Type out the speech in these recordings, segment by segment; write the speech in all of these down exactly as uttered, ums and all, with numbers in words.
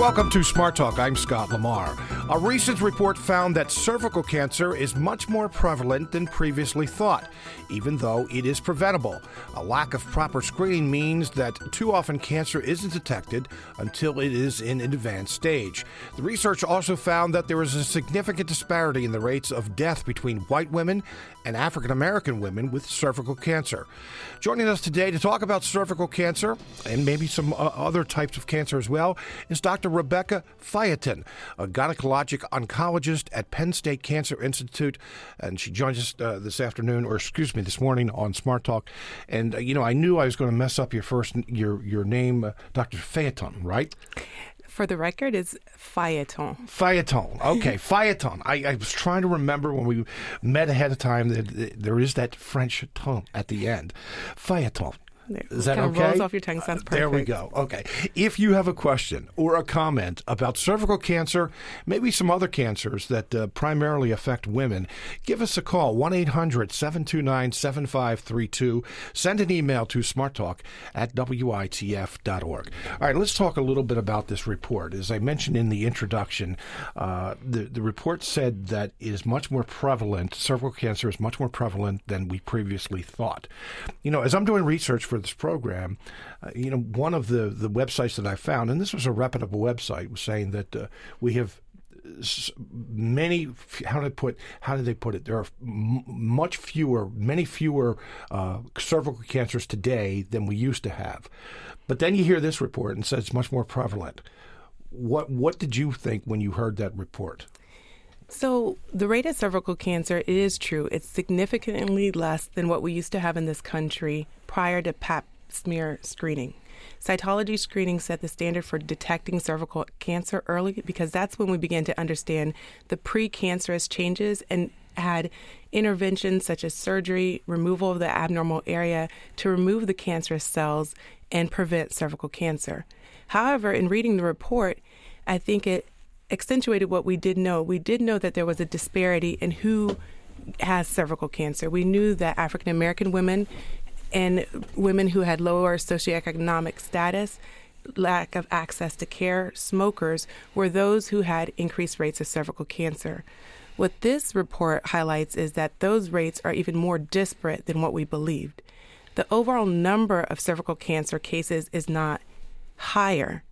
Welcome to Smart Talk. I'm Scott Lamar. A recent report found that cervical cancer is much more prevalent than previously thought, even though it is preventable. A lack of proper screening means that too often cancer isn't detected until it is in an advanced stage. The research also found that there is a significant disparity in the rates of death between white women and African American women with cervical cancer. Joining us today to talk about cervical cancer and maybe some uh, other types of cancer as well is Doctor Rebecca Phaeton, a gynecologic oncologist at Penn State Cancer Institute, and she joins us uh, this afternoon, or excuse me, this morning on Smart Talk. And uh, you know, I knew I was going to mess up your first your your name, uh, Doctor Phaeton, right? For the record, it's Phaeton. Phaeton. Okay, Phaeton. I, I was trying to remember when we met ahead of time that there is that French tongue at the end. Phaeton. There. Is that okay? Rolls off your tongue. Sounds perfect. Uh, there we go. Okay. If you have a question or a comment about cervical cancer, maybe some other cancers that uh, primarily affect women, give us a call, one eight hundred seven two nine seven five three two. Send an email to smarttalk at W I T F dot org. All right, let's talk a little bit about this report. As I mentioned in the introduction, uh, the, the report said that it is much more prevalent, cervical cancer is much more prevalent than we previously thought. You know, as I'm doing research for this program, uh, you know, one of the, the websites that I found, and this was a reputable website, was saying that uh, we have many, how did put how did they put it? There are m- much fewer, many fewer uh, cervical cancers today than we used to have. But then you hear this report and say it's much more prevalent. What what did you think when you heard that report? So the rate of cervical cancer, it is true, it's significantly less than what we used to have in this country prior to Pap smear screening. Cytology screening set the standard for detecting cervical cancer early, because that's when we began to understand the precancerous changes and had interventions such as surgery, removal of the abnormal area to remove the cancerous cells and prevent cervical cancer. However, in reading the report, I think it accentuated what we did know. We did know that there was a disparity in who has cervical cancer. We knew that African American women and women who had lower socioeconomic status, lack of access to care, smokers, were those who had increased rates of cervical cancer. What this report highlights is that those rates are even more disparate than what we believed. The overall number of cervical cancer cases is not higher,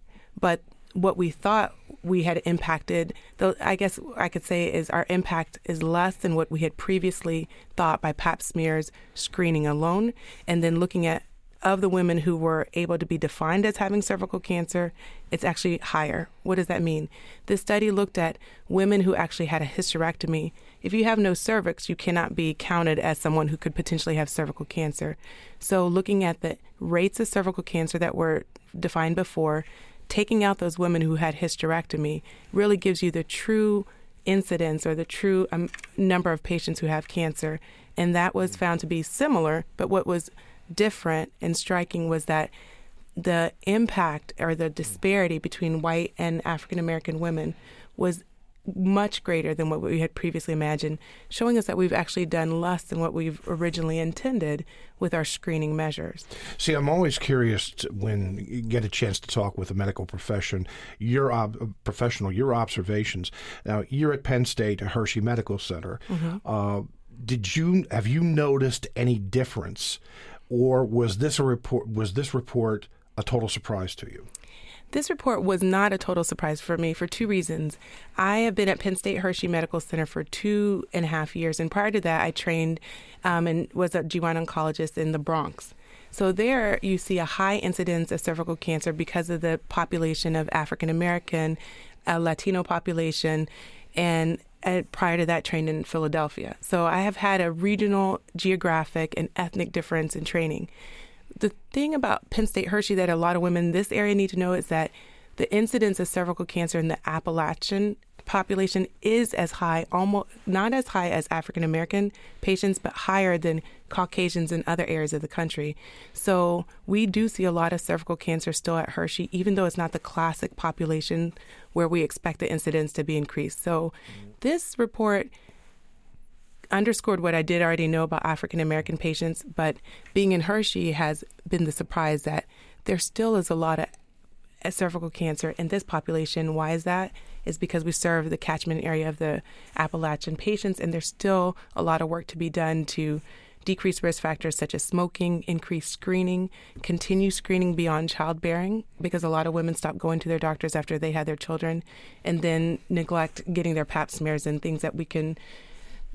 but what we thought we had impacted, though I guess I could say, is our impact is less than what we had previously thought by Pap smears screening alone, and then looking at of the women who were able to be defined as having cervical cancer, it's actually higher. What does that mean? This study looked at women who actually had a hysterectomy. If you have no cervix, you cannot be counted as someone who could potentially have cervical cancer. So looking at the rates of cervical cancer that were defined before, taking out those women who had hysterectomy really gives you the true incidence or the true um, number of patients who have cancer. And that was found to be similar, but what was different and striking was that the impact or the disparity between white and African American women was much greater than what we had previously imagined, showing us that we've actually done less than what we've originally intended with our screening measures. See, I'm always curious when you get a chance to talk with the medical profession, your ob- professional, your observations. Now, you're at Penn State Hershey Medical Center. Mm-hmm. Uh, did you have you noticed any difference, or was this a report? Was this report a total surprise to you? This report was not a total surprise for me for two reasons. I have been at Penn State Hershey Medical Center for two and a half years, and prior to that, I trained um, and was a G Y N oncologist in the Bronx. So there you see a high incidence of cervical cancer because of the population of African American, a Latino population, and uh, prior to that, trained in Philadelphia. So I have had a regional, geographic, and ethnic difference in training. The thing about Penn State Hershey that a lot of women in this area need to know is that the incidence of cervical cancer in the Appalachian population is as high, almost not as high as African American patients, but higher than Caucasians in other areas of the country. So we do see a lot of cervical cancer still at Hershey, even though it's not the classic population where we expect the incidence to be increased. So this report underscored what I did already know about African American patients, but being in Hershey has been the surprise that there still is a lot of cervical cancer in this population. Why is that? Is because we serve the catchment area of the Appalachian patients, and there's still a lot of work to be done to decrease risk factors such as smoking, increased screening, continue screening beyond childbearing, because a lot of women stop going to their doctors after they had their children, and then neglect getting their pap smears and things that we can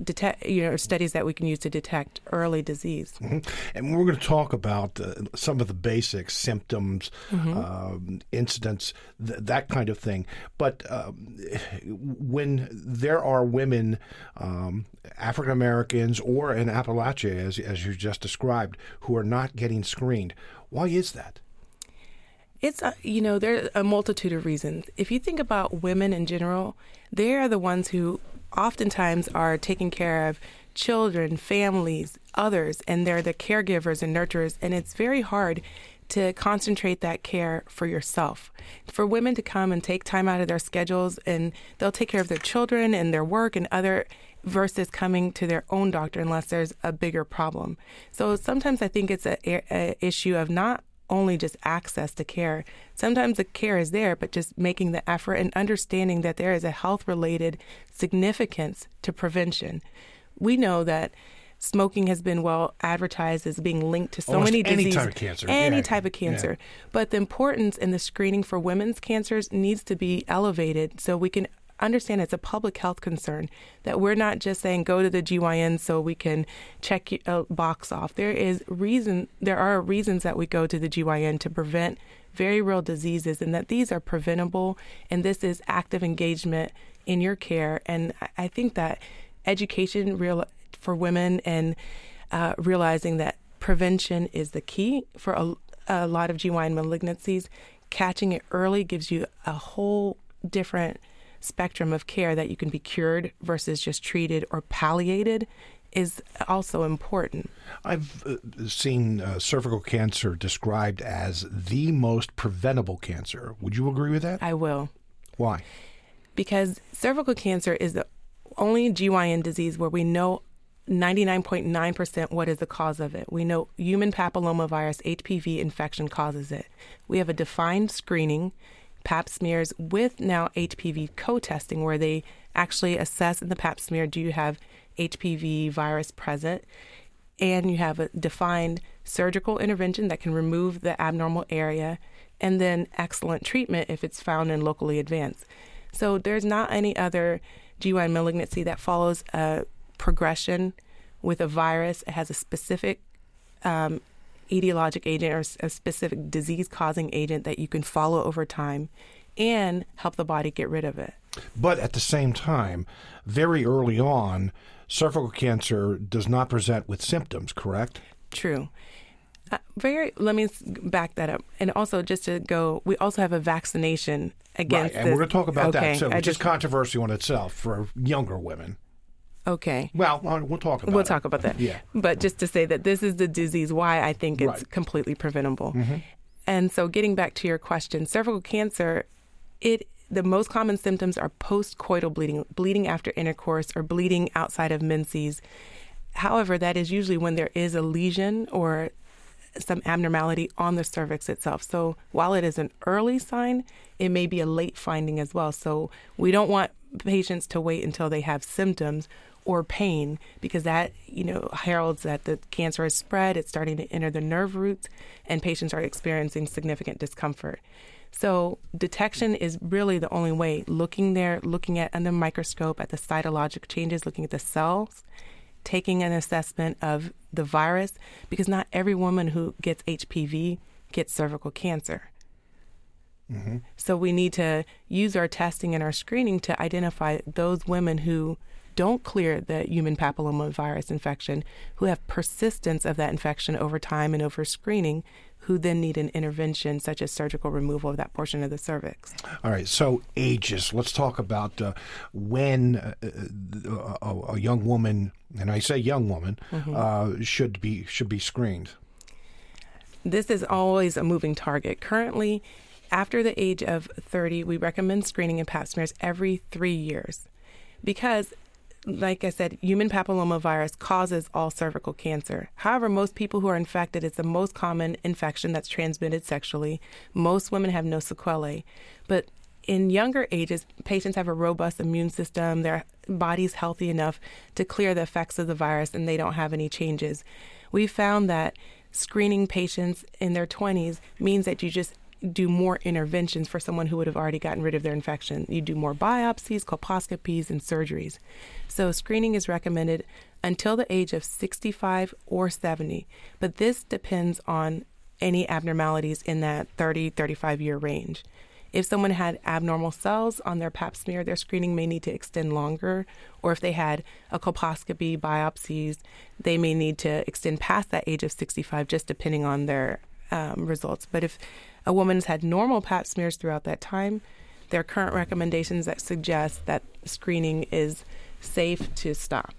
detect, you know, or studies that we can use to detect early disease. Mm-hmm. And we're going to talk about uh, some of the basic symptoms, mm-hmm. um, incidents, th- that kind of thing. But um, when there are women, um, African Americans or in Appalachia, as, as you just described, who are not getting screened, why is that? It's, uh, you know, there are a multitude of reasons. If you think about women in general, they are the ones who oftentimes are taking care of children, families, others, and they're the caregivers and nurturers, and it's very hard to concentrate that care for yourself. For women to come and take time out of their schedules, and they'll take care of their children and their work and other, versus coming to their own doctor unless there's a bigger problem. So sometimes I think it's an issue of not only just access to care. Sometimes the care is there, but just making the effort and understanding that there is a health-related significance to prevention. We know that smoking has been well advertised as being linked to so Almost many diseases. Any type of cancer. Any yeah. type of cancer. Yeah. But the importance in the screening for women's cancers needs to be elevated so we can understand it's a public health concern, that we're not just saying go to the G Y N so we can check a box off. There is reason, there are reasons that we go to the G Y N to prevent very real diseases, and that these are preventable, and this is active engagement in your care. And I think that education real for women and uh, realizing that prevention is the key for a, a lot of G Y N malignancies, catching it early gives you a whole different spectrum of care that you can be cured versus just treated or palliated is also important. I've uh, seen uh, cervical cancer described as the most preventable cancer. Would you agree with that? I will. Why? Because cervical cancer is the only G Y N disease where we know ninety-nine point nine percent what is the cause of it. We know human papillomavirus, H P V infection causes it. We have a defined screening Pap smears with now H P V co-testing, where they actually assess in the Pap smear, do you have H P V virus present? And you have a defined surgical intervention that can remove the abnormal area, and then excellent treatment if it's found in locally advanced. So there's not any other G Y N malignancy that follows a progression with a virus. It has a specific um etiologic agent or a specific disease-causing agent that you can follow over time and help the body get rid of it. But at the same time, very early on, cervical cancer does not present with symptoms, correct? True. Uh, very. Let me back that up. And also, just to go, we also have a vaccination against Right, and this. We're going to talk about okay, that, so, which just, is controversial in itself for younger women. Okay. Well, we'll talk about that. We'll it. talk about that. Yeah. But just to say that this is the disease why I think it's right. completely preventable. Mm-hmm. And so getting back to your question, cervical cancer, it the most common symptoms are postcoital bleeding, bleeding after intercourse, or bleeding outside of menses. However, that is usually when there is a lesion or some abnormality on the cervix itself. So while it is an early sign, it may be a late finding as well. So we don't want patients to wait until they have symptoms or pain, because that, you know, heralds that the cancer has spread, it's starting to enter the nerve roots, and patients are experiencing significant discomfort. So detection is really the only way, looking there, looking at under microscope at the cytologic changes, looking at the cells, taking an assessment of the virus, because not every woman who gets H P V gets cervical cancer. Mm-hmm. So we need to use our testing and our screening to identify those women who don't clear the human papillomavirus infection, who have persistence of that infection over time and over screening, who then need an intervention such as surgical removal of that portion of the cervix. All right, so ages. Let's talk about uh, when uh, a, a young woman, and I say young woman, mm-hmm. uh, should be should be screened. This is always a moving target. Currently, after the age of thirty, we recommend screening and pap smears every three years, because like I said, human papillomavirus causes all cervical cancer. However, most people who are infected, it's the most common infection that's transmitted sexually. Most women have no sequelae. But in younger ages, patients have a robust immune system. Their body's healthy enough to clear the effects of the virus, and they don't have any changes. We found that screening patients in their twenties means that you just do more interventions for someone who would have already gotten rid of their infection. You do more biopsies, colposcopies, and surgeries. So screening is recommended until the age of sixty-five or seventy, but this depends on any abnormalities in that thirty, thirty-five year range. If someone had abnormal cells on their pap smear, their screening may need to extend longer, or if they had a colposcopy, biopsies, they may need to extend past that age of sixty-five, just depending on their um, results. But if a woman's had normal pap smears throughout that time, there are current recommendations that suggest that screening is safe to stop.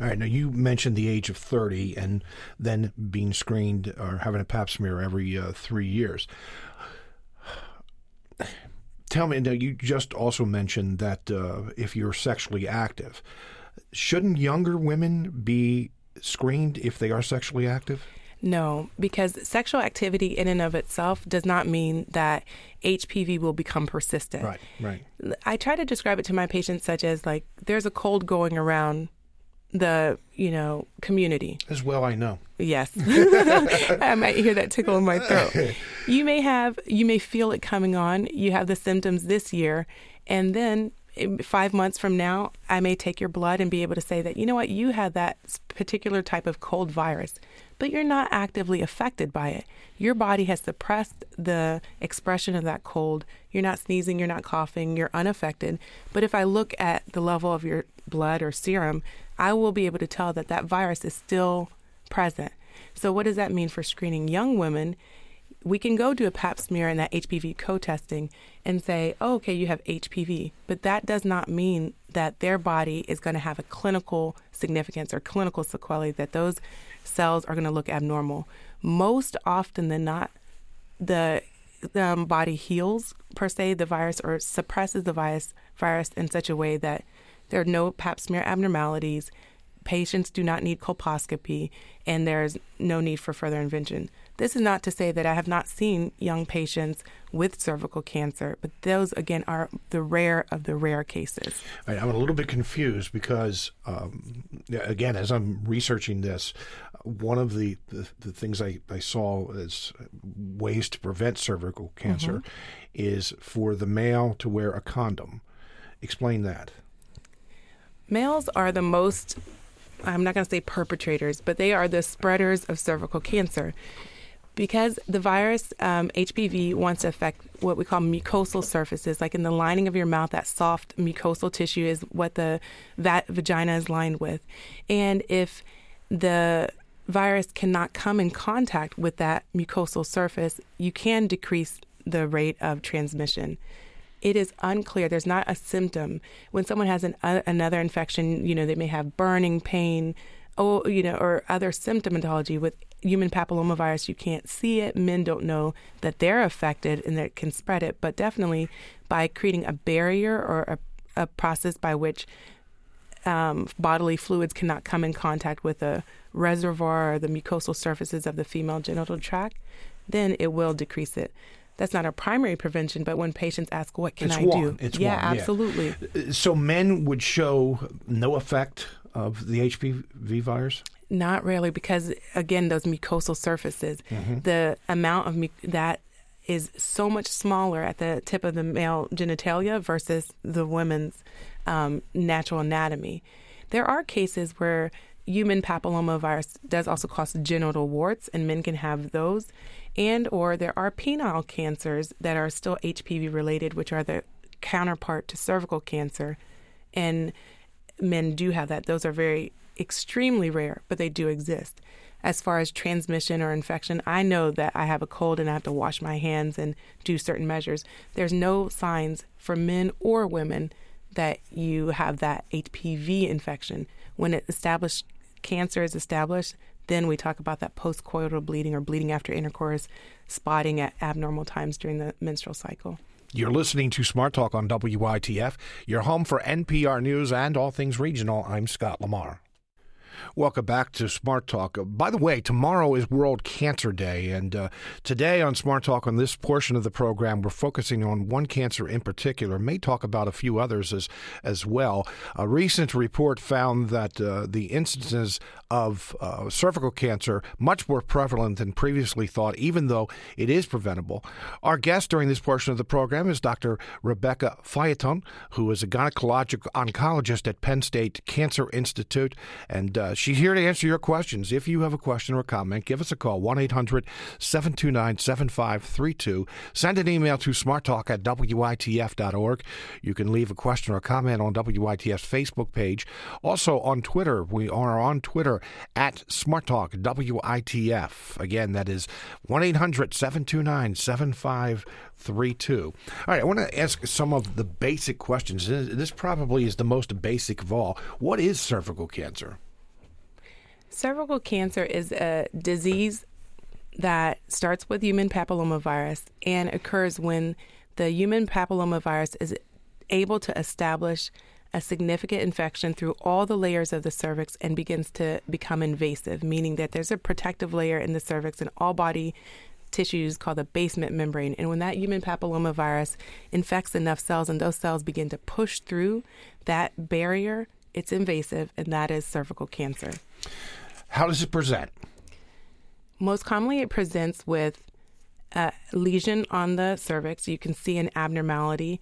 All right. Now, you mentioned the age of thirty and then being screened or having a pap smear every uh, three years. Tell me, now you just also mentioned that uh, if you're sexually active, shouldn't younger women be screened if they are sexually active? No, because sexual activity in and of itself does not mean that H P V will become persistent. Right, right. I try to describe it to my patients such as, like, there's a cold going around the, you know, community. As well I know. Yes. I might hear that tickle in my throat. You may have, you may feel it coming on. You have the symptoms this year, and then five months from now, I may take your blood and be able to say that, you know what, you had that particular type of cold virus, but you're not actively affected by it. Your body has suppressed the expression of that cold. You're not sneezing, you're not coughing, you're unaffected. But if I look at the level of your blood or serum, I will be able to tell that that virus is still present. So what does that mean for screening young women? We can go do a pap smear and that H P V co-testing and say, oh, okay, you have H P V, but that does not mean that their body is going to have a clinical significance or clinical sequelae, that those cells are going to look abnormal. Most often than not, the, the um, body heals, per se, the virus, or suppresses the virus, virus in such a way that there are no pap smear abnormalities, patients do not need colposcopy, and there's no need for further intervention. This is not to say that I have not seen young patients with cervical cancer, but those, again, are the rare of the rare cases. All right, I'm a little bit confused because, um, again, as I'm researching this, one of the, the, the things I, I saw as ways to prevent cervical cancer mm-hmm. is for the male to wear a condom. Explain that. Males are the most, I'm not going to say perpetrators, but they are the spreaders of cervical cancer. Because the virus, um, H P V, wants to affect what we call mucosal surfaces, like in the lining of your mouth, that soft mucosal tissue is what the va- vagina is lined with. And if the virus cannot come in contact with that mucosal surface, you can decrease the rate of transmission. It is unclear. There's not a symptom. When someone has an, uh, another infection, you know, they may have burning pain, oh, you know, or other symptomatology. With human papillomavirus, you can't see it. Men don't know that they're affected and that it can spread it. But definitely by creating a barrier or a, a process by which um, bodily fluids cannot come in contact with a reservoir or the mucosal surfaces of the female genital tract, then it will decrease it. That's not a primary prevention, but when patients ask, what can it's I one. do? It's yeah, one. absolutely. Yeah. So men would show no effect of the H P V virus? Not really, because, again, those mucosal surfaces, mm-hmm. the amount of mu- that is so much smaller at the tip of the male genitalia versus the women's um, natural anatomy. There are cases where human papillomavirus does also cause genital warts, and men can have those. And or there are penile cancers that are still H P V-related, which are the counterpart to cervical cancer. And men do have that. Those are very extremely rare, but they do exist. As far as transmission or infection, I know that I have a cold and I have to wash my hands and do certain measures. There's no signs for men or women that you have that H P V infection. When it established cancer is established, then we talk about that postcoital bleeding or bleeding after intercourse, spotting at abnormal times during the menstrual cycle. You're listening to Smart Talk on W I T F, your home for N P R News and all things regional. I'm Scott Lamar. Welcome back to Smart Talk. By the way, tomorrow is World Cancer Day, and uh, today on Smart Talk, on this portion of the program, we're focusing on one cancer in particular. May talk about a few others as as well. A recent report found that uh, the instances of uh, cervical cancer much more prevalent than previously thought, even though it is preventable. Our guest during this portion of the program is Doctor Rebecca Phaeton, who is a gynecologic oncologist at Penn State Cancer Institute, and uh, she's here to answer your questions. If you have a question or comment, give us a call, one eight hundred seven two nine seven five three two. Send an email to smarttalk at W I T F dot org. You can leave a question or comment on W I T F's Facebook page. Also on Twitter, we are on Twitter at smarttalk, W I T F. Again, that is one eight hundred seven two nine seven five three two. All right, I want to ask some of the basic questions. This probably is the most basic of all. What is cervical cancer? Cervical cancer is a disease that starts with human papillomavirus and occurs when the human papillomavirus is able to establish a significant infection through all the layers of the cervix and begins to become invasive, meaning that there's a protective layer in the cervix and all body tissues called the basement membrane. And when that human papillomavirus infects enough cells and those cells begin to push through that barrier, it's invasive, and that is cervical cancer. How does it present? Most commonly, it presents with a lesion on the cervix. You can see an abnormality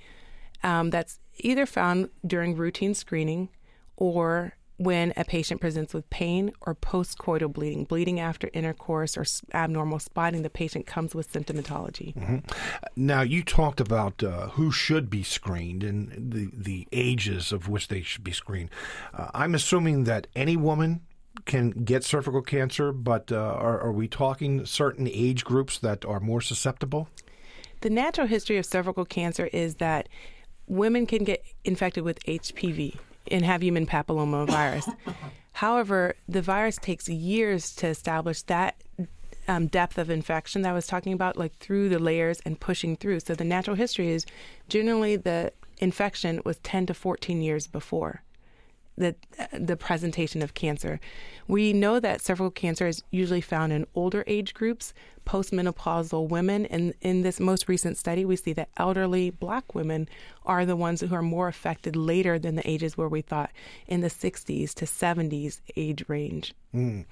um, that's either found during routine screening or when a patient presents with pain or postcoital bleeding, bleeding after intercourse or abnormal spotting. The patient comes with symptomatology. Mm-hmm. Now, you talked about uh, who should be screened and the, the ages of which they should be screened. Uh, I'm assuming that any woman can get cervical cancer, but uh, are, are we talking certain age groups that are more susceptible? The natural history of cervical cancer is that women can get infected with H P V and have human papillomavirus. However, the virus takes years to establish that um, depth of infection that I was talking about, like through the layers and pushing through. So the natural history is generally the infection was ten to fourteen years before the the presentation of cancer. We know that cervical cancer is usually found in older age groups, postmenopausal women, and in this most recent study, we see that elderly Black women are the ones who are more affected later than the ages where we thought, in the sixties to seventies age range. Mm.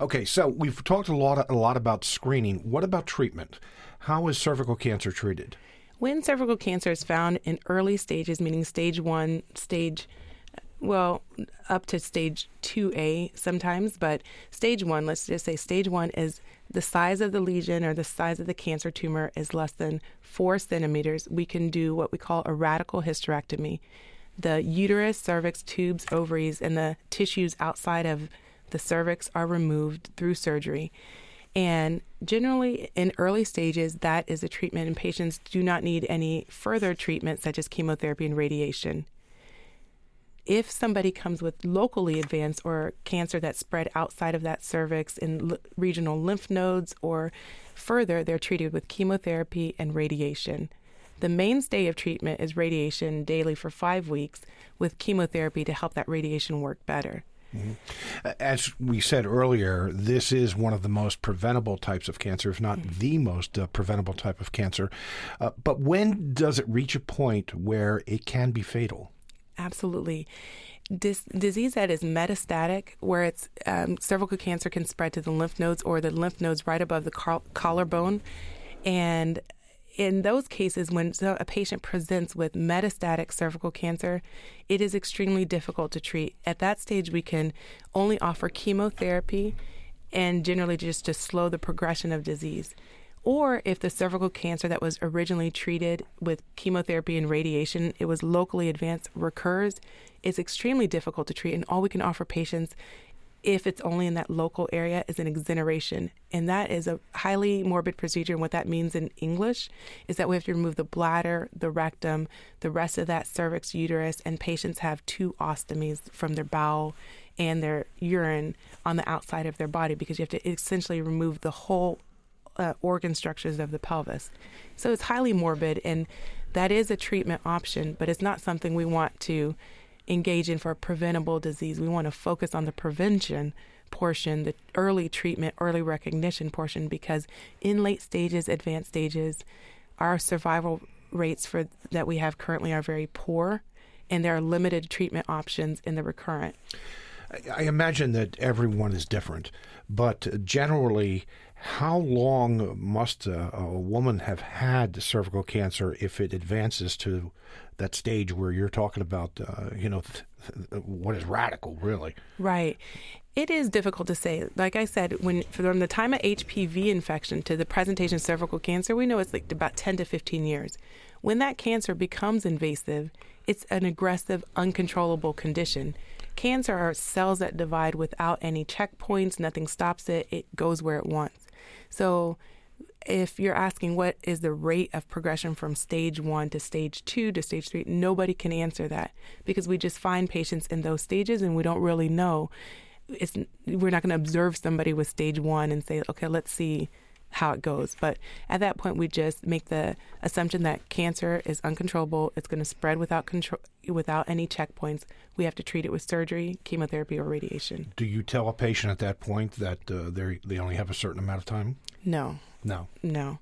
Okay, so we've talked a lot a lot about screening. What about treatment? How is cervical cancer treated? When cervical cancer is found in early stages, meaning stage one, stage Well, up to stage two A sometimes, but stage one, let's just say stage one is the size of the lesion or the size of the cancer tumor is less than four centimeters. We can do what we call a radical hysterectomy. The uterus, cervix, tubes, ovaries, and the tissues outside of the cervix are removed through surgery. And generally, in early stages, that is a treatment, and patients do not need any further treatment, such as chemotherapy and radiation. If somebody comes with locally advanced or cancer that's spread outside of that cervix in l- regional lymph nodes or further, they're treated with chemotherapy and radiation. The mainstay of treatment is radiation daily for five weeks with chemotherapy to help that radiation work better. Mm-hmm. As we said earlier, this is one of the most preventable types of cancer, if not mm-hmm. the most uh, preventable type of cancer. Uh, but when does it reach a point where it can be fatal? Absolutely. Dis- disease that is metastatic, where it's um, cervical cancer can spread to the lymph nodes or the lymph nodes right above the car- collarbone. And in those cases, when a patient presents with metastatic cervical cancer, it is extremely difficult to treat. At that stage, we can only offer chemotherapy and generally just to slow the progression of disease. Or if the cervical cancer that was originally treated with chemotherapy and radiation, it was locally advanced, recurs, it's extremely difficult to treat. And all we can offer patients, if it's only in that local area, is an excineration. And that is a highly morbid procedure. And what that means in English is that we have to remove the bladder, the rectum, the rest of that cervix, uterus, and patients have two ostomies from their bowel and their urine on the outside of their body because you have to essentially remove the whole Uh, organ structures of the pelvis. So it's highly morbid, and that is a treatment option, but it's not something we want to engage in for a preventable disease. We want to focus on the prevention portion, the early treatment, early recognition portion, because in late stages, advanced stages, our survival rates for that we have currently are very poor, and there are limited treatment options in the recurrent. I imagine that everyone is different, but generally, how long must a, a woman have had cervical cancer if it advances to that stage where you're talking about, uh, you know, th- th- what is radical, really? Right. It is difficult to say. Like I said, when from the time of H P V infection to the presentation of cervical cancer, we know it's like about ten to fifteen years. When that cancer becomes invasive, it's an aggressive, uncontrollable condition. Cancer are cells that divide without any checkpoints. Nothing stops it. It goes where it wants. So if you're asking what is the rate of progression from stage one to stage two to stage three, nobody can answer that because we just find patients in those stages and we don't really know. It's, we're not going to observe somebody with stage one and say, okay, let's see how it goes. But at that point, we just make the assumption that cancer is uncontrollable. It's going to spread without control, without any checkpoints. We have to treat it with surgery, chemotherapy, or radiation. Do you tell a patient at that point that uh, they they only have a certain amount of time? No. No. No.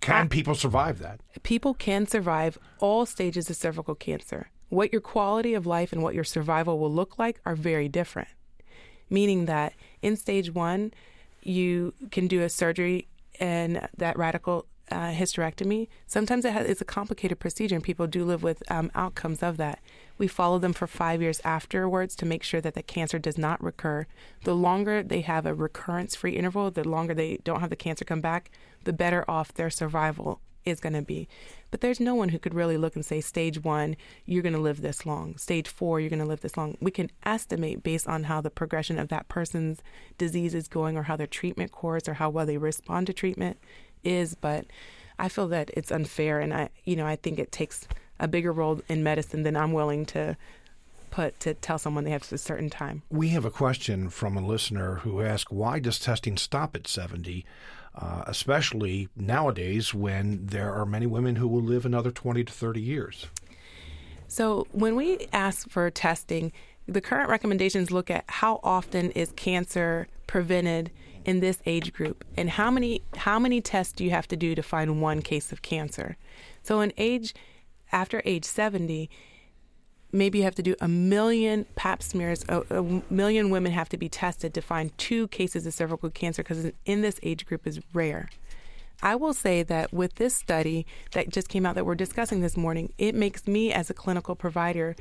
Can I, people survive that? People can survive all stages of cervical cancer. What your quality of life and what your survival will look like are very different, meaning that in stage one, you can do a surgery and that radical uh, hysterectomy. Sometimes it has, it's a complicated procedure, and people do live with um, outcomes of that. We follow them for five years afterwards to make sure that the cancer does not recur. The longer they have a recurrence-free interval, the longer they don't have the cancer come back, the better off their survival is going to be. But there's no one who could really look and say, stage one, you're going to live this long. Stage four, you're going to live this long. We can estimate based on how the progression of that person's disease is going or how their treatment course or how well they respond to treatment is. But I feel that it's unfair. And I, you know, I think it takes a bigger role in medicine than I'm willing to put to tell someone they have a certain time. We have a question from a listener who asked, why does testing stop at seventy? Uh, especially nowadays when there are many women who will live another twenty to thirty years. So when we ask for testing, the current recommendations look at how often is cancer prevented in this age group and how many how many tests do you have to do to find one case of cancer. So in age after age seventy, maybe you have to do a million pap smears, a, a million women have to be tested to find two cases of cervical cancer because in this age group is rare. I will say that with this study that just came out that we're discussing this morning, it makes me as a clinical provider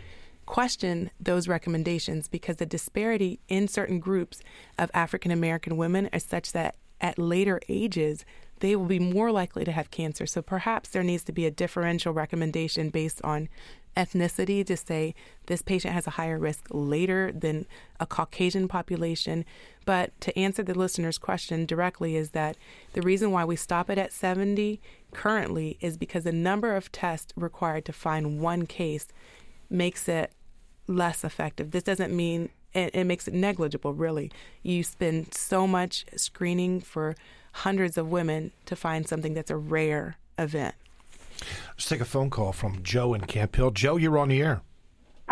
question those recommendations because the disparity in certain groups of African American women is such that at later ages, they will be more likely to have cancer. So perhaps there needs to be a differential recommendation based on ethnicity to say this patient has a higher risk later than a Caucasian population. But to answer the listener's question directly is that the reason why we stop it at seventy currently is because the number of tests required to find one case makes it less effective. This doesn't mean it, it makes it negligible, really. You spend so much screening for hundreds of women to find something that's a rare event. Let's take a phone call from Joe in Camp Hill. Joe, you're on the air.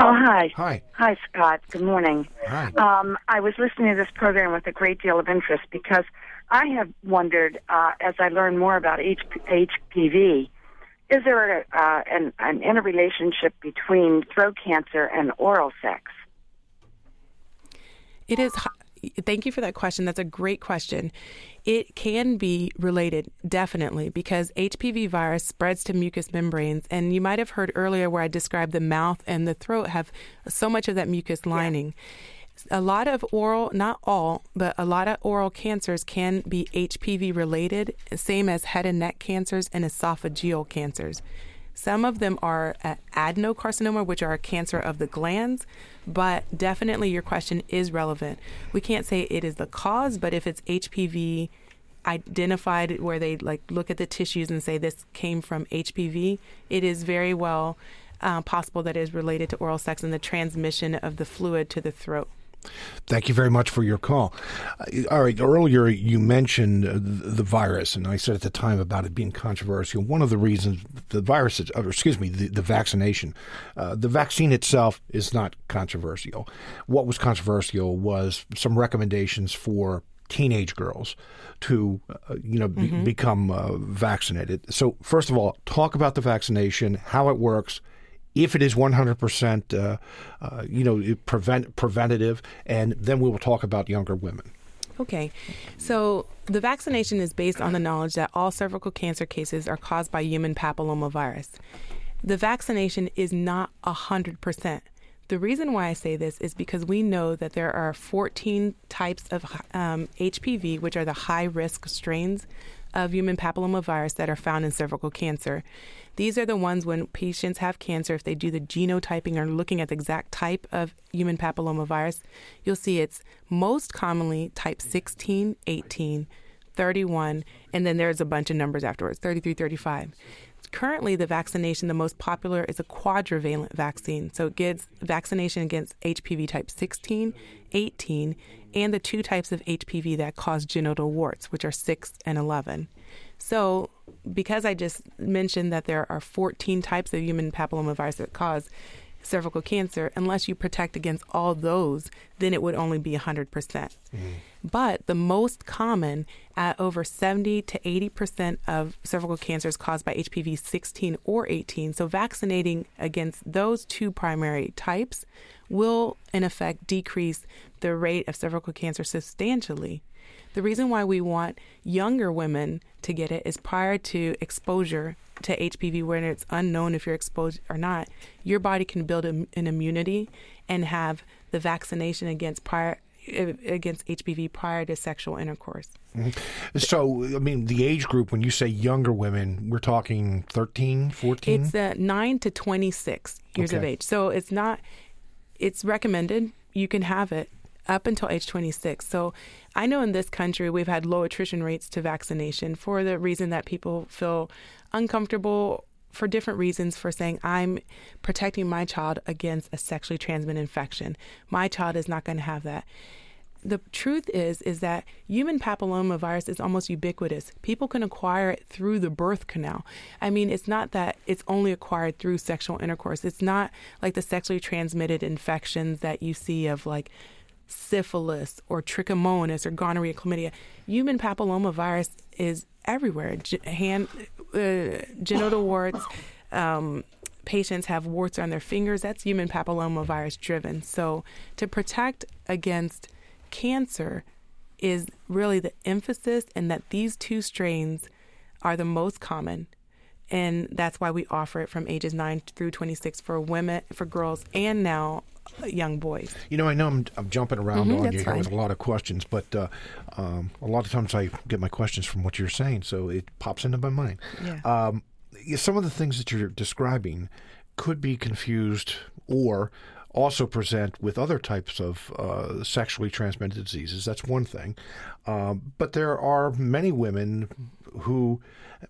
Oh, hi. Hi. Hi, Scott. Good morning. Hi. Um, I was listening to this program with a great deal of interest because I have wondered, uh, as I learn more about H P V, is there a, uh, an, an interrelationship between throat cancer and oral sex? It is. Thank you for that question. That's a great question. It can be related, definitely, because H P V virus spreads to mucous membranes. And you might have heard earlier where I described the mouth and the throat have so much of that mucous lining. Yeah. A lot of oral, not all, but a lot of oral cancers can be H P V related, same as head and neck cancers and esophageal cancers. Some of them are uh, adenocarcinoma, which are a cancer of the glands, but definitely your question is relevant. We can't say it is the cause, but if it's H P V identified where they like look at the tissues and say this came from H P V, it is very well uh, possible that it is related to oral sex and the transmission of the fluid to the throat. Thank you very much for your call. All right. Earlier, you mentioned the virus, and I said at the time about it being controversial. One of the reasons the virus, is, or excuse me, the, the vaccination, uh, the vaccine itself is not controversial. What was controversial was some recommendations for teenage girls to, uh, you know, be, mm-hmm. become uh, vaccinated. So first of all, talk about the vaccination, how it works, if it is one hundred percent, uh, uh, you know, prevent, preventative, and then we will talk about younger women. Okay. So the vaccination is based on the knowledge that all cervical cancer cases are caused by human papillomavirus. The vaccination is not one hundred percent. The reason why I say this is because we know that there are fourteen types of um, H P V, which are the high-risk strains of human papillomavirus that are found in cervical cancer. These are the ones when patients have cancer, if they do the genotyping or looking at the exact type of human papillomavirus, you'll see it's most commonly type sixteen, eighteen, thirty-one, and then there's a bunch of numbers afterwards, thirty-three, thirty-five. Currently, the vaccination, the most popular, is a quadrivalent vaccine. So it gives vaccination against H P V type sixteen, eighteen, and the two types of H P V that cause genital warts, which are six and eleven. So because I just mentioned that there are fourteen types of human papillomavirus that cause cervical cancer, unless you protect against all those, then it would only be one hundred percent. Mm-hmm. But the most common, at over seventy to eighty percent of cervical cancers caused by H P V sixteen or eighteen, so vaccinating against those two primary types will, in effect, decrease the rate of cervical cancer substantially. The reason why we want younger women to get it is prior to exposure to H P V, when it's unknown if you're exposed or not, your body can build a, an immunity and have the vaccination against prior against H P V prior to sexual intercourse. Mm-hmm. So, I mean, the age group, when you say younger women, we're talking thirteen, fourteen? It's uh, nine to twenty-six years okay. of age. So it's not, it's recommended. You can have it up until age twenty-six. So I know in this country, we've had low attrition rates to vaccination for the reason that people feel uncomfortable for different reasons for saying, I'm protecting my child against a sexually transmitted infection. My child is not going to have that. The truth is, is that human papillomavirus is almost ubiquitous. People can acquire it through the birth canal. I mean, it's not that it's only acquired through sexual intercourse. It's not like the sexually transmitted infections that you see of like syphilis or trichomonas or gonorrhea, chlamydia. Human papillomavirus is everywhere. G- hand, uh, genital warts, um, patients have warts on their fingers. That's human papillomavirus driven. So to protect against cancer is really the emphasis, and that these two strains are the most common. And that's why we offer it from ages nine through twenty-six for women, for girls, and now young boys. You know, I know I'm, I'm jumping around mm-hmm, on you here fine. with a lot of questions, but uh, um, a lot of times I get my questions from what you're saying, so it pops into my mind. Yeah. Um, some of the things that you're describing could be confused or also present with other types of uh, sexually transmitted diseases. That's one thing. Um, but there are many women who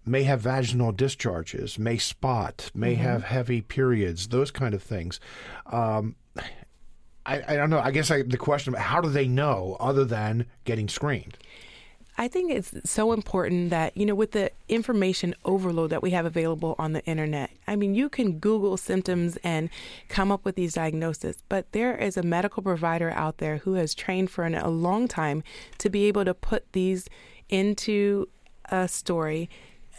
may have vaginal discharges, may spot, may mm-hmm. have heavy periods, those kind of things. Um, I, I don't know. I guess I, the question, how do they know other than getting screened? I think it's so important that, you know, with the information overload that we have available on the internet, I mean, you can Google symptoms and come up with these diagnoses, but there is a medical provider out there who has trained for an, a long time to be able to put these into a story,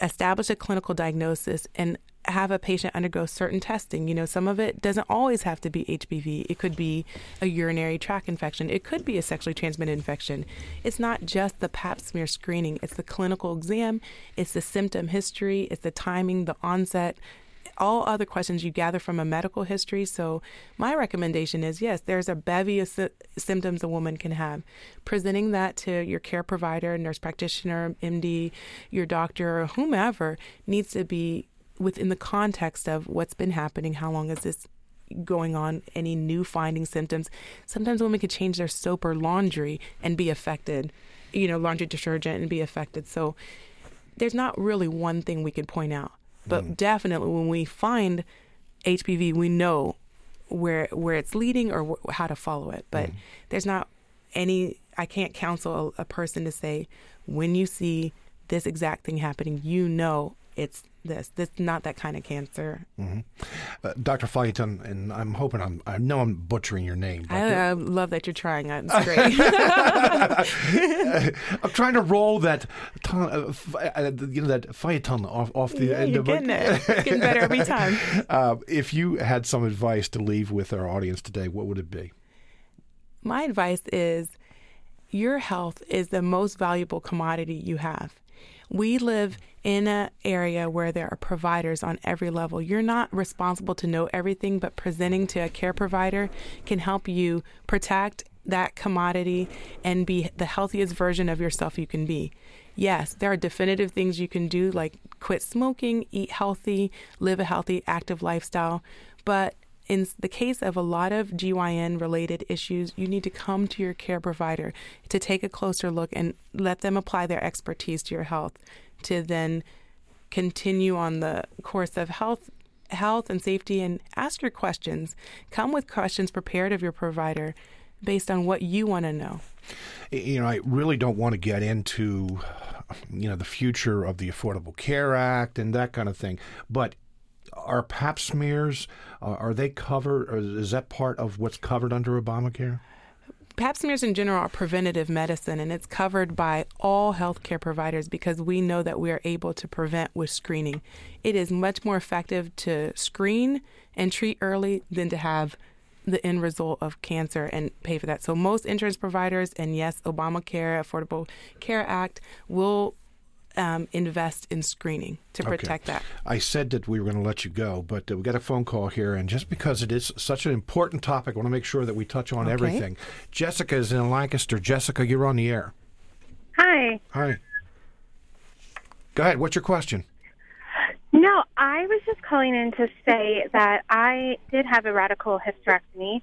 establish a clinical diagnosis, and have a patient undergo certain testing. You know, some of it doesn't always have to be H P V. It could be a urinary tract infection. It could be a sexually transmitted infection. It's not just the pap smear screening. It's the clinical exam. It's the symptom history. It's the timing, the onset, all other questions you gather from a medical history. So my recommendation is, yes, there's a bevy of sy- symptoms a woman can have. Presenting that to your care provider, nurse practitioner, M D, your doctor, or whomever needs to be within the context of what's been happening, how long is this going on, any new finding symptoms. Sometimes women can change their soap or laundry and be affected, you know, laundry detergent and be affected. So there's not really one thing we can point out, but mm. definitely when we find H P V, we know where where it's leading or wh- how to follow it. But mm. there's not any, I can't counsel a, a person to say, when you see this exact thing happening, you know it's this. This not that kind of cancer. Mm-hmm. Uh, Doctor Phaeton, and I'm hoping I'm, I know I'm butchering your name. But I, I love that you're trying. It's great. I'm trying to roll that ton, uh, f- uh, you know, that Phaeton off, off the yeah, end you're of getting it. it. It's getting better every time. Uh, if you had some advice to leave with our audience today, what would it be? My advice is your health is the most valuable commodity you have. We live in an area where there are providers on every level. You're not responsible to know everything, but presenting to a care provider can help you protect that commodity and be the healthiest version of yourself you can be. Yes, there are definitive things you can do, like quit smoking, eat healthy, live a healthy, active lifestyle. But in the case of a lot of G Y N-related issues, you need to come to your care provider to take a closer look and let them apply their expertise to your health to then continue on the course of health health and safety, and ask your questions. Come with questions prepared of your provider based on what you want to know. You know, I really don't want to get into, you know, the future of the Affordable Care Act and that kind of thing, but are pap smears, uh, are they covered, or is that part of what's covered under Obamacare? Pap smears in general are preventative medicine, and it's covered by all healthcare providers because we know that we are able to prevent with screening. It is much more effective to screen and treat early than to have the end result of cancer and pay for that. So most insurance providers, and yes, Obamacare, Affordable Care Act, will Um, invest in screening to protect okay. that. I said that we were going to let you go, but uh, we got a phone call here, and just because it is such an important topic, I want to make sure that we touch on okay. everything. Jessica is in Lancaster. Jessica, you're on the air. Hi. Hi. Go ahead. What's your question? No, I was just calling in to say that I did have a radical hysterectomy.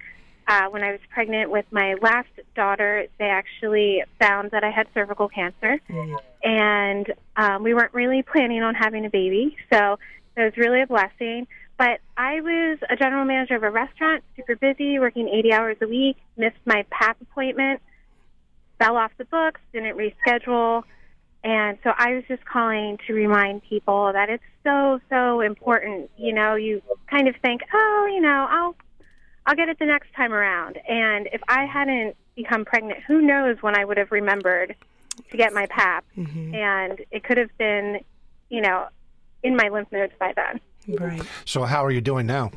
Uh, when I was pregnant with my last daughter, they actually found that I had cervical cancer, mm-hmm. and um, we weren't really planning on having a baby, so it was really a blessing. But I was a general manager of a restaurant, super busy, working eighty hours a week, missed my P A P appointment, fell off the books, didn't reschedule, and so I was just calling to remind people that it's so, so important. You know, you kind of think, oh, you know, I'll I'll get it the next time around. And if I hadn't become pregnant, who knows when I would have remembered to get my P A P. Mm-hmm. And it could have been, you know, in my lymph nodes by then. Right. So how are you doing now?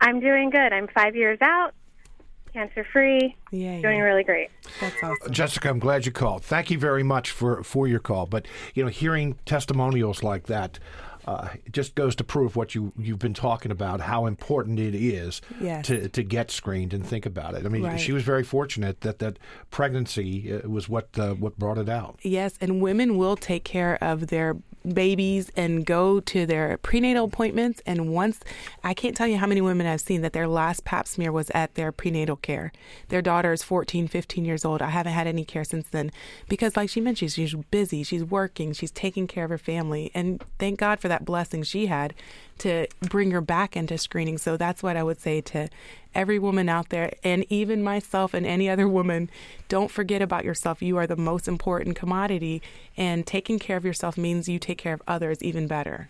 I'm doing good. I'm five years out, cancer-free, yeah, yeah. doing really great. That's awesome. Jessica, I'm glad you called. Thank you very much for, for your call. But, you know, hearing testimonials like that, Uh, it just goes to prove what you, you've been talking about, how important it is yes. to, to get screened and think about it. I mean, right. she was very fortunate that that pregnancy was what uh, what brought it out. Yes, and women will take care of their babies and go to their prenatal appointments. And once, I can't tell you how many women I've seen that their last pap smear was at their prenatal care. Their daughter is fourteen, fifteen years old. I haven't had any care since then because, like she mentioned, she's busy, she's working, she's taking care of her family. And thank God for that blessing she had to bring her back into screening. So that's what I would say to every woman out there, and even myself and any other woman, don't forget about yourself. You are the most important commodity, and taking care of yourself means you take care of others even better.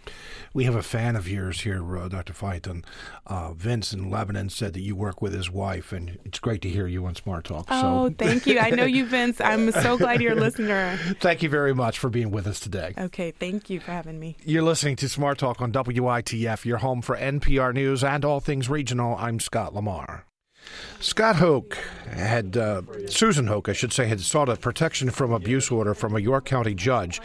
We have a fan of yours here, uh, Doctor Phaeton. Uh, Vince in Lebanon said that you work with his wife, and it's great to hear you on Smart Talk. Oh, so. Thank you. I know you, Vince. I'm so glad you're a listener. Thank you very much for being with us today. Okay, thank you for having me. You're listening to Smart Talk on W I T F, your home for N P R News and all things regional. I'm Scott Lamar. Scott Hoke had, uh, Susan Hoke, I should say, had sought a protection from abuse order from a York County judge,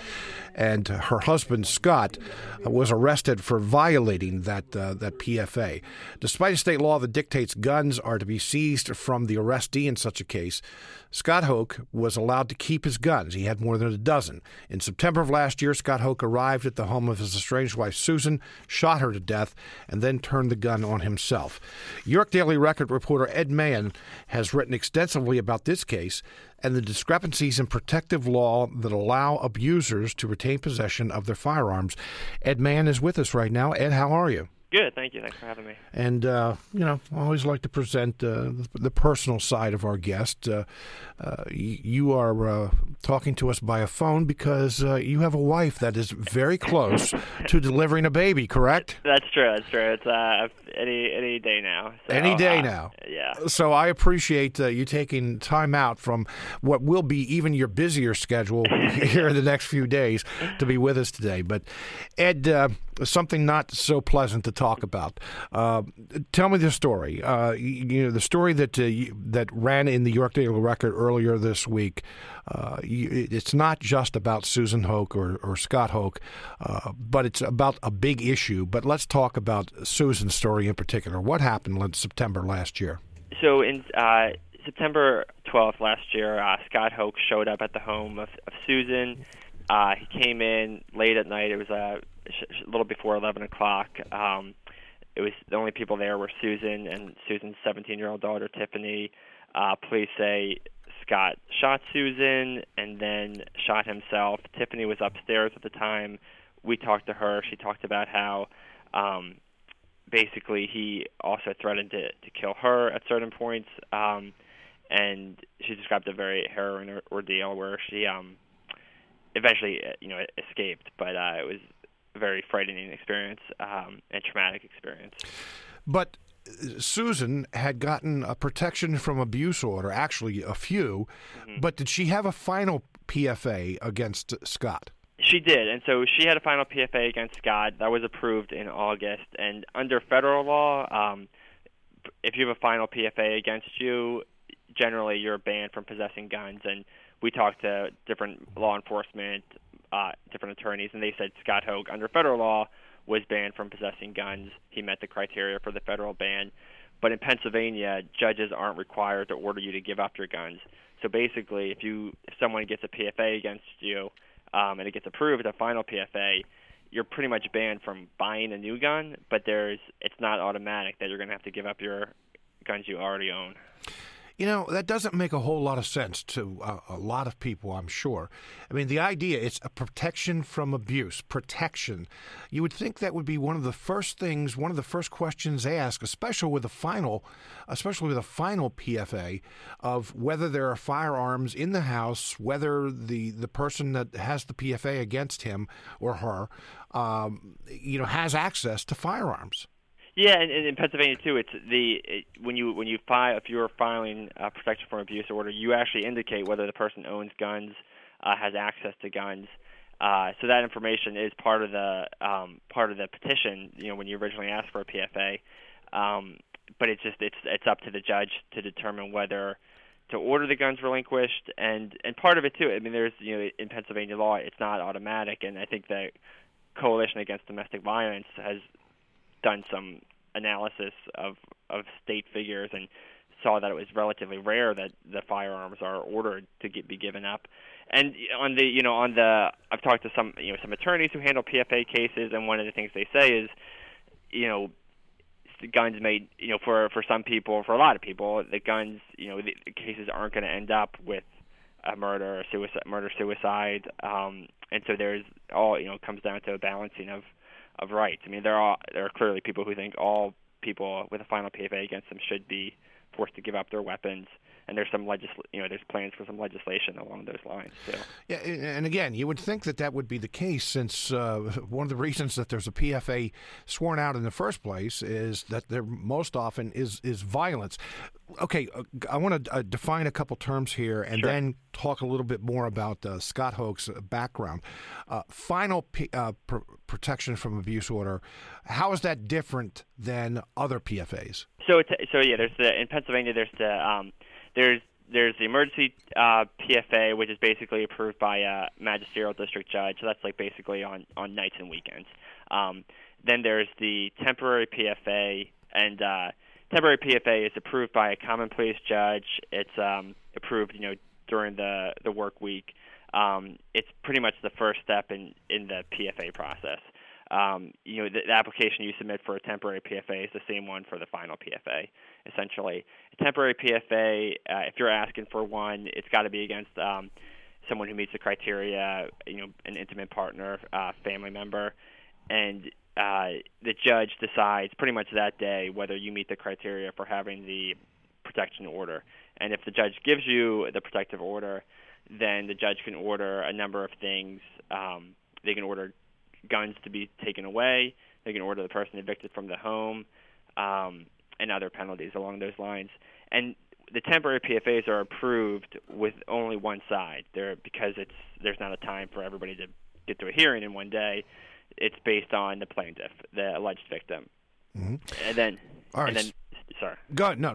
and her husband, Scott, was arrested for violating that uh, that P F A. Despite a state law that dictates guns are to be seized from the arrestee in such a case, Scott Hoke was allowed to keep his guns. He had more than a dozen. In September of last year, Scott Hoke arrived at the home of his estranged wife, Susan, shot her to death, and then turned the gun on himself. York Daily Record reporter Ed Mahon has written extensively about this case and the discrepancies in protective law that allow abusers to retain possession of their firearms. Ed Mahon is with us right now. Ed, how are you? Good, thank you. Thanks for having me. And, uh, you know, I always like to present uh, the, the personal side of our guest. Uh, uh, you are uh, talking to us by a phone because uh, you have a wife that is very close to delivering a baby, correct? That's true, that's true. It's uh, any any day now. So, any day uh, now. Yeah. So I appreciate uh, you taking time out from what will be even your busier schedule here in the next few days to be with us today. But, Ed, uh, something not so pleasant to talk talk about. Uh, tell me the story. Uh, you know, the story that uh, you, that ran in the York Daily Record earlier this week. Uh, you, it's not just about Susan Hoke or, or Scott Hoke, uh, but it's about a big issue. But let's talk about Susan's story in particular. What happened in September last year? So in uh, September twelfth last year, uh, Scott Hoke showed up at the home of, of Susan. Uh, he came in late at night. It was a a little before eleven o'clock. Um, it was the only people there were Susan and Susan's seventeen-year-old daughter, Tiffany. Uh, police say Scott shot Susan and then shot himself. Tiffany was upstairs at the time. We talked to her. She talked about how um, basically he also threatened to, to kill her at certain points. Um, and she described a very harrowing ordeal where she um, eventually, you know, escaped. But uh, it was very frightening experience um, and traumatic experience. But Susan had gotten a protection from abuse order, actually a few, mm-hmm. but did she have a final P F A against Scott? She did, and so she had a final P F A against Scott. That was approved in August, and under federal law, um, if you have a final P F A against you, generally you're banned from possessing guns, and we talked to different law enforcement Uh, different attorneys, and they said Scott Hoke, under federal law, was banned from possessing guns. He met the criteria for the federal ban. But in Pennsylvania, judges aren't required to order you to give up your guns. So basically, if you if someone gets a P F A against you um, and it gets approved, a final P F A, you're pretty much banned from buying a new gun, but there's it's not automatic that you're going to have to give up your guns you already own. You know, that doesn't make a whole lot of sense to a, a lot of people, I'm sure. I mean, the idea, it's a protection from abuse, protection. You would think that would be one of the first things, one of the first questions asked, especially with a final, especially with a final P F A, of whether there are firearms in the house, whether the, the person that has the P F A against him or her, um, you know, has access to firearms. Yeah, and, and in Pennsylvania too, it's the it, when you when you file if you're filing a protection from abuse order, you actually indicate whether the person owns guns, uh, has access to guns. Uh, so that information is part of the um, part of the petition. You know, when you originally asked for a P F A, um, but it's just it's it's up to the judge to determine whether to order the guns relinquished. And, and part of it too, I mean, there's you know in Pennsylvania law, it's not automatic, and I think the Coalition Against Domestic Violence has done some analysis of, of state figures and saw that it was relatively rare that the firearms are ordered to get, be given up. And on the you know on the I've talked to some you know some attorneys who handle P F A cases, and one of the things they say is you know the guns may you know for, for some people for a lot of people the guns you know the cases aren't going to end up with a murder or suicide murder suicide um, and so there's all you know it comes down to a balancing of. Of rights. I mean, there are there are clearly people who think all people with a final P F A against them should be forced to give up their weapons, and there's some legisl- you know, there's plans for some legislation along those lines too. Yeah, and again, you would think that that would be the case, since uh, one of the reasons that there's a P F A sworn out in the first place is that there most often is is violence. Okay, I want to uh, define a couple terms here, and sure. then talk a little bit more about uh, Scott Hoke's background. Uh, final P- uh, pr- protection from abuse order. How is that different than other P F As? So, it's, so yeah, there's the in Pennsylvania. There's the um, there's there's the emergency uh, P F A, which is basically approved by a magisterial district judge. So that's like basically on, on nights and weekends. Um, then there's the temporary P F A and. Uh, Temporary P F A is approved by a commonplace judge. It's um, approved, you know, during the, the work week. Um, it's pretty much the first step in, in the P F A process. Um, you know, the, the application you submit for a temporary P F A is the same one for the final P F A, essentially. A temporary P F A, uh, if you're asking for one, it's got to be against um, someone who meets the criteria, you know, an intimate partner, uh, family member, and uh, the judge decides pretty much that day whether you meet the criteria for having the protection order. And if the judge gives you the protective order, then the judge can order a number of things. Um, they can order guns to be taken away. They can order the person evicted from the home, um, and other penalties along those lines. And the temporary P F As are approved with only one side. They're, because it's there's not a time for everybody to get to a hearing in one day. It's based on the plaintiff, the alleged victim. Mm-hmm. And then, all right. And then, sorry. Good. No.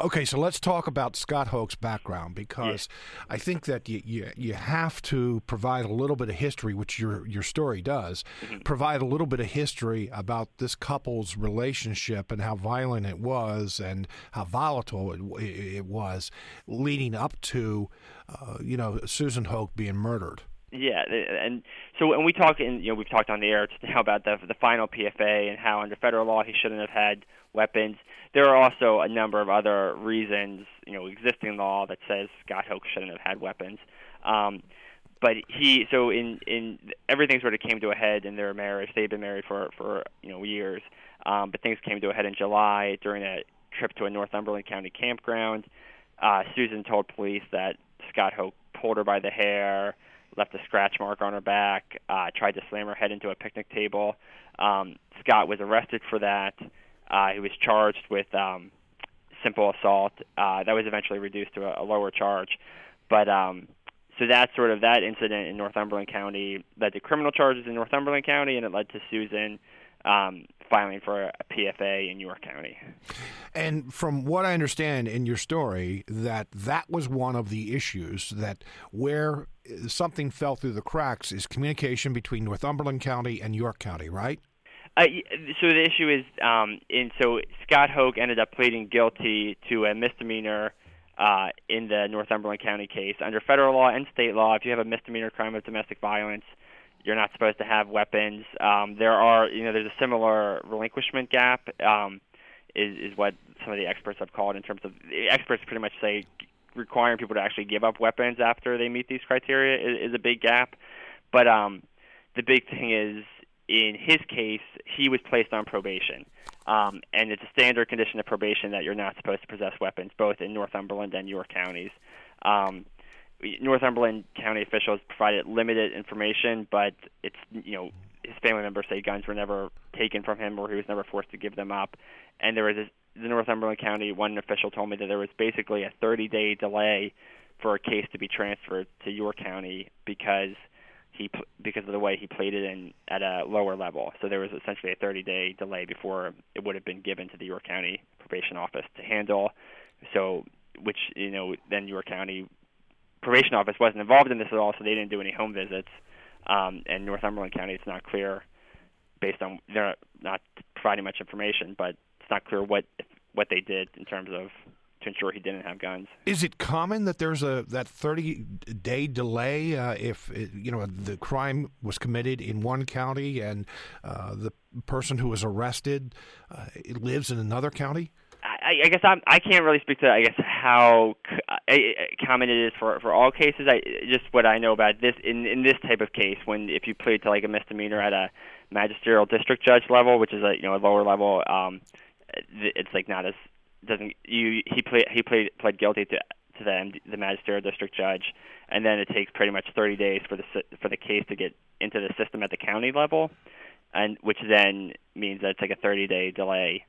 Okay. So let's talk about Scott Hoke's background, because yeah. I think that you, you you have to provide a little bit of history, which your your story does. Mm-hmm. Provide a little bit of history about this couple's relationship and how violent it was and how volatile it, it was, leading up to, uh, you know, Susan Hoke being murdered. Yeah, and so when we talk, in, you know, we've talked on the air just now about the the final P F A and how under federal law he shouldn't have had weapons. There are also a number of other reasons, you know, existing law that says Scott Hoke shouldn't have had weapons. Um, but he, so in in everything sort of came to a head in their marriage. They've been married for for you know years, um, but things came to a head in July during a trip to a Northumberland County campground. Uh, Susan told police that Scott Hoke pulled her by the hair, left a scratch mark on her back, uh, tried to slam her head into a picnic table. Um, Scott was arrested for that. Uh, he was charged with um, simple assault. Uh, that was eventually reduced to a, a lower charge. But um, so that sort of that incident in Northumberland County led to criminal charges in Northumberland County, and it led to Susan um, filing for a P F A in York County. And from what I understand in your story, that that was one of the issues, that where something fell through the cracks is communication between Northumberland County and York County, right? Uh, so the issue is, um, and so Scott Hoke ended up pleading guilty to a misdemeanor uh, in the Northumberland County case. Under federal law and state law, if you have a misdemeanor crime of domestic violence, you're not supposed to have weapons. Um, there are, you know, there's a similar relinquishment gap, um, is, is what some of the experts have called, in terms of the experts pretty much say requiring people to actually give up weapons after they meet these criteria is, is a big gap. But um, the big thing is, in his case, he was placed on probation, um, and it's a standard condition of probation that you're not supposed to possess weapons, both in Northumberland and York counties. Um, Northumberland County officials provided limited information, but it's, you know, his family members say guns were never taken from him or he was never forced to give them up. And there was this, the Northumberland County, one official told me that there was basically a thirty-day delay for a case to be transferred to York County because He, because of the way he played it in at a lower level. So there was essentially a thirty-day delay before it would have been given to the York County Probation Office to handle. So, which, you know, then York County Probation Office wasn't involved in this at all, so they didn't do any home visits. Um, and Northumberland County, it's not clear, based on, they're not providing much information, but it's not clear what what they did in terms of to ensure he didn't have guns. Is it common that there's a that thirty-day delay uh, if it, you know the crime was committed in one county and uh, the person who was arrested uh, lives in another county? I, I guess I'm, I can't really speak to I guess how c- common it is for for all cases. I just what I know about this in in this type of case, when if you plead to like a misdemeanor at a magisterial district judge level, which is a you know a lower level, um, it's like not as doesn't you he pled he pled pled guilty to to the the magisterial district judge, and then it takes pretty much thirty days for the for the case to get into the system at the county level, and which then means that it's like a thirty-day delay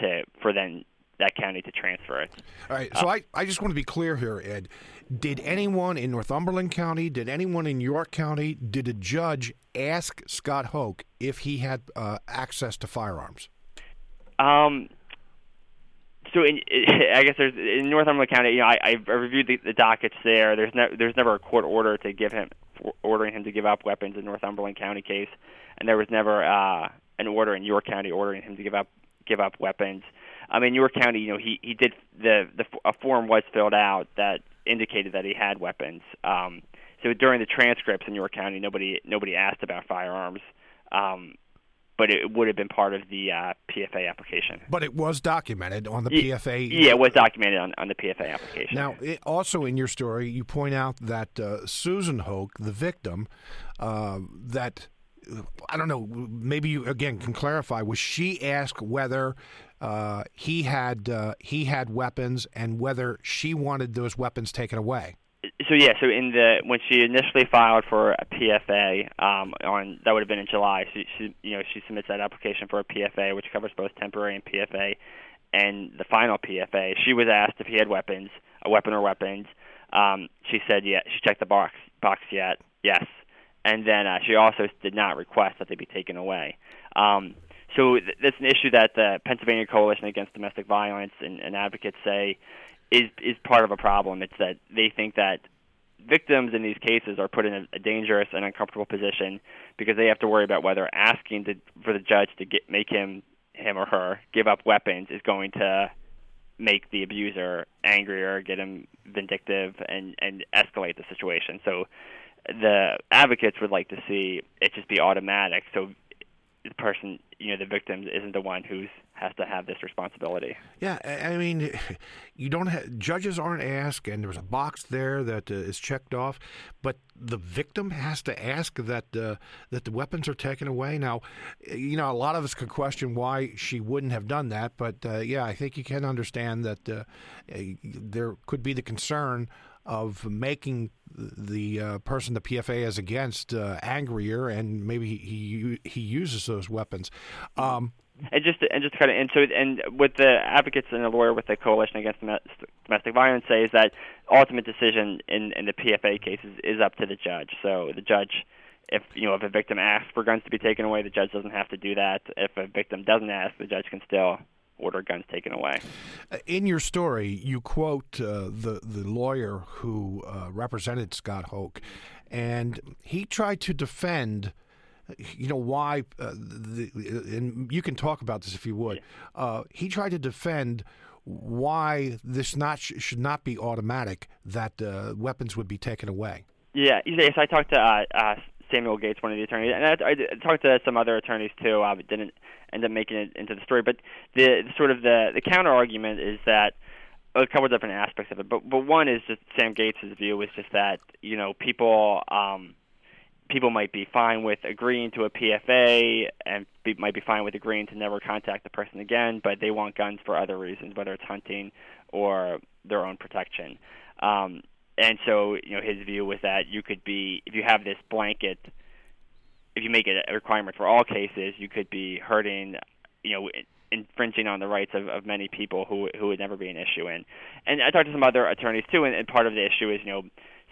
to for then that county to transfer it. All right, so uh, I, I just want to be clear here, Ed. Did anyone in Northumberland County, did anyone in York County, did a judge ask Scott Hoke if he had uh, access to firearms? Um. So in, I guess there's in Northumberland County. You know, I, I reviewed the, the dockets there. There's no, there's never a court order to give him, ordering him to give up weapons in Northumberland County case, and there was never uh, an order in York County ordering him to give up, give up weapons. I mean, York County, you know, he, he did the the a form was filled out that indicated that he had weapons. Um, so during the transcripts in York County, nobody nobody asked about firearms. Um, But it would have been part of the uh, P F A application. But it was documented on the P F A. Yeah, it was documented on, on the P F A application. Now, it, also in your story, you point out that uh, Susan Hoke, the victim, uh, that I don't know, maybe you, again, can clarify, was she asked whether uh, he had uh, he had weapons and whether she wanted those weapons taken away? So, yeah, so in the when she initially filed for a P F A, um, on that would have been in July, she, she, you know, she submits that application for a P F A, which covers both temporary and P F A, and the final P F A, she was asked if he had weapons, a weapon or weapons. Um, she said, yeah, she checked the box, box yet, yes. And then uh, she also did not request that they be taken away. Um, so th- that's an issue that the Pennsylvania Coalition Against Domestic Violence and, and advocates say is is part of a problem. It's that they think that victims in these cases are put in a, a dangerous and uncomfortable position because they have to worry about whether asking to, for the judge to get, make him, him or her give up weapons is going to make the abuser angrier, get him vindictive, and, and escalate the situation. So the advocates would like to see it just be automatic, so the person, you know, the victim isn't the one who has to have this responsibility. Yeah, I mean, you don't have, judges aren't asked, and there's a box there that uh, is checked off, but the victim has to ask that uh, that the weapons are taken away. Now, you know, a lot of us could question why she wouldn't have done that, but uh, yeah, I think you can understand that uh, there could be the concern of making the uh, person the P F A is against uh, angrier, and maybe he he, he uses those weapons. Um, and just and just kind of and so and what the advocates and the lawyer with the Coalition Against Domestic Violence say is that ultimate decision in, in the P F A cases is up to the judge. So the judge, if you know if a victim asks for guns to be taken away, the judge doesn't have to do that. If a victim doesn't ask, the judge can still order guns taken away. In your story, you quote uh, the the lawyer who uh, represented Scott Hoke, and he tried to defend, you know, why. Uh, the, and you can talk about this if you would. Yeah. Uh, he tried to defend why this not sh- should not be automatic, that uh, weapons would be taken away. Yeah. Yes, I talked to Uh, uh, Samuel Gates, one of the attorneys, and I, I talked to some other attorneys too. I uh, didn't end up making it into the story, but the, the sort of the, the counter argument is that a couple of different aspects of it. But but one is just Sam Gates's view was just that you know people um, people might be fine with agreeing to a P F A and be, might be fine with agreeing to never contact the person again, but they want guns for other reasons, whether it's hunting or their own protection. Um, And so, you know, his view was that you could be, if you have this blanket, if you make it a requirement for all cases, you could be hurting, you know, infringing on the rights of, of many people who who would never be an issue in. And I talked to some other attorneys too, and, and part of the issue is, you know,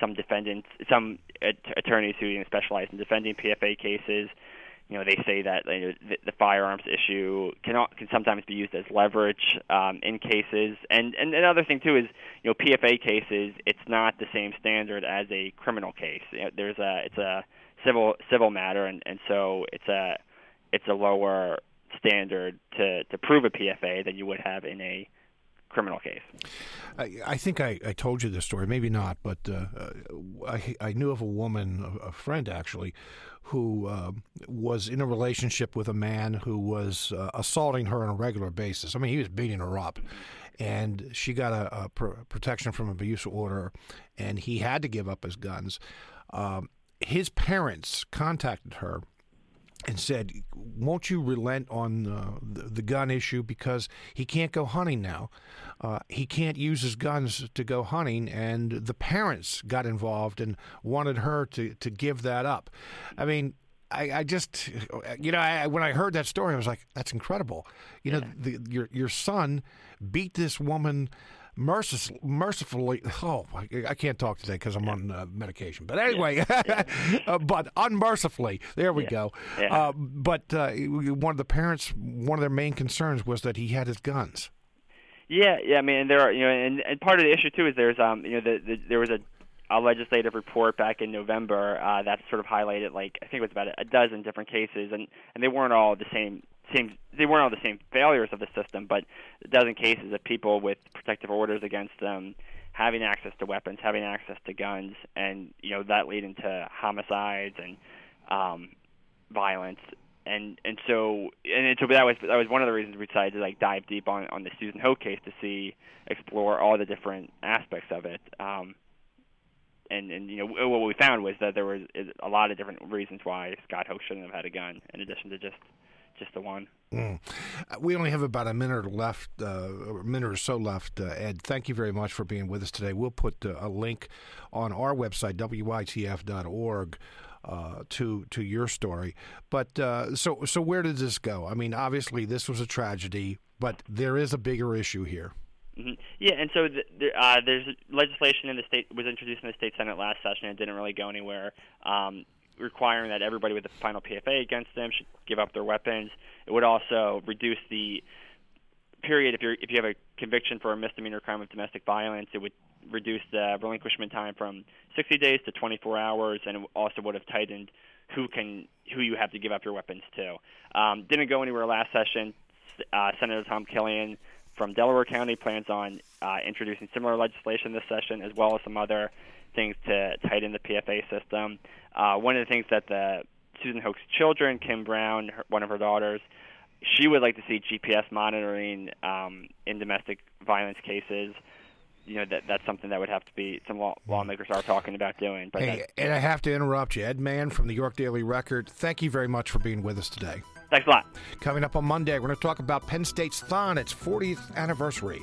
some defendants, some at- attorneys who you know, specialize in defending P F A cases, you know, they say that you know, the, the firearms issue can can sometimes be used as leverage um, in cases. And, and another thing, too, is, you know, P F A cases, it's not the same standard as a criminal case. You know, there's a, it's a civil civil matter, and, and so it's a it's a lower standard to, to prove a P F A than you would have in a criminal case. I, I think I, I told you this story, maybe not, but uh, I, I knew of a woman, a friend actually, who uh, was in a relationship with a man who was uh, assaulting her on a regular basis. I mean, he was beating her up, and she got a, a pr- protection from abuse order, and he had to give up his guns. Um, his parents contacted her and said, won't you relent on uh, the, the gun issue because he can't go hunting now. Uh, he can't use his guns to go hunting, and the parents got involved and wanted her to, to give that up. I mean, I, I just, you know, I, when I heard that story, I was like, that's incredible. You know, yeah. the, your your son beat this woman Mercil- mercifully, oh, I, I can't talk today because I'm yeah. on uh, medication. But anyway, yeah. Yeah. uh, but unmercifully, there we yeah. go. Yeah. Uh, but uh, one of the parents, one of their main concerns was that he had his guns. Yeah, yeah. I mean, and there are, you know, and, and part of the issue too is there's, um, you know, the, the, there was a, a legislative report back in November uh, that sort of highlighted, like, I think it was about a dozen different cases, and, and they weren't all the same. Seems they weren't all the same failures of the system, but a dozen cases of people with protective orders against them having access to weapons, having access to guns, and you know that leading to homicides and um, violence, and and so and so that was that was one of the reasons we decided to like dive deep on, on the Susan Hoke case to see explore all the different aspects of it. Um, and, and you know, what we found was that there was a lot of different reasons why Scott Hoke shouldn't have had a gun, in addition to just just the one. Mm. We only have about a minute left, uh, a minute or so left, uh, Ed. Thank you very much for being with us today. We'll put uh, a link on our website, W I T F dot org, uh, to to your story. But uh, so so where did this go? I mean, obviously this was a tragedy, but there is a bigger issue here. Mm-hmm. Yeah, and so the, the, uh, there's legislation in the state was introduced in the state senate last session and didn't really go anywhere, um, requiring that everybody with a final P F A against them should give up their weapons. It would also reduce the period if you if you have a conviction for a misdemeanor crime of domestic violence. It would reduce the relinquishment time from sixty days to twenty-four hours, and it also would have tightened who can who you have to give up your weapons to. Um, didn't go anywhere last session. Uh, Senator Tom Killian from Delaware County plans on uh, introducing similar legislation this session, as well as some other things to tighten the P F A system. Uh, one of the things that the Susan Hoke's children, Kim Brown, her, one of her daughters, she would like to see G P S monitoring um, in domestic violence cases. You know, that that's something that would have to be some law, lawmakers are talking about doing. But hey, and I have to interrupt you. Ed Mahon from the York Daily Record, thank you very much for being with us today. Thanks a lot. Coming up on Monday, we're going to talk about Penn State's THON, its fortieth anniversary.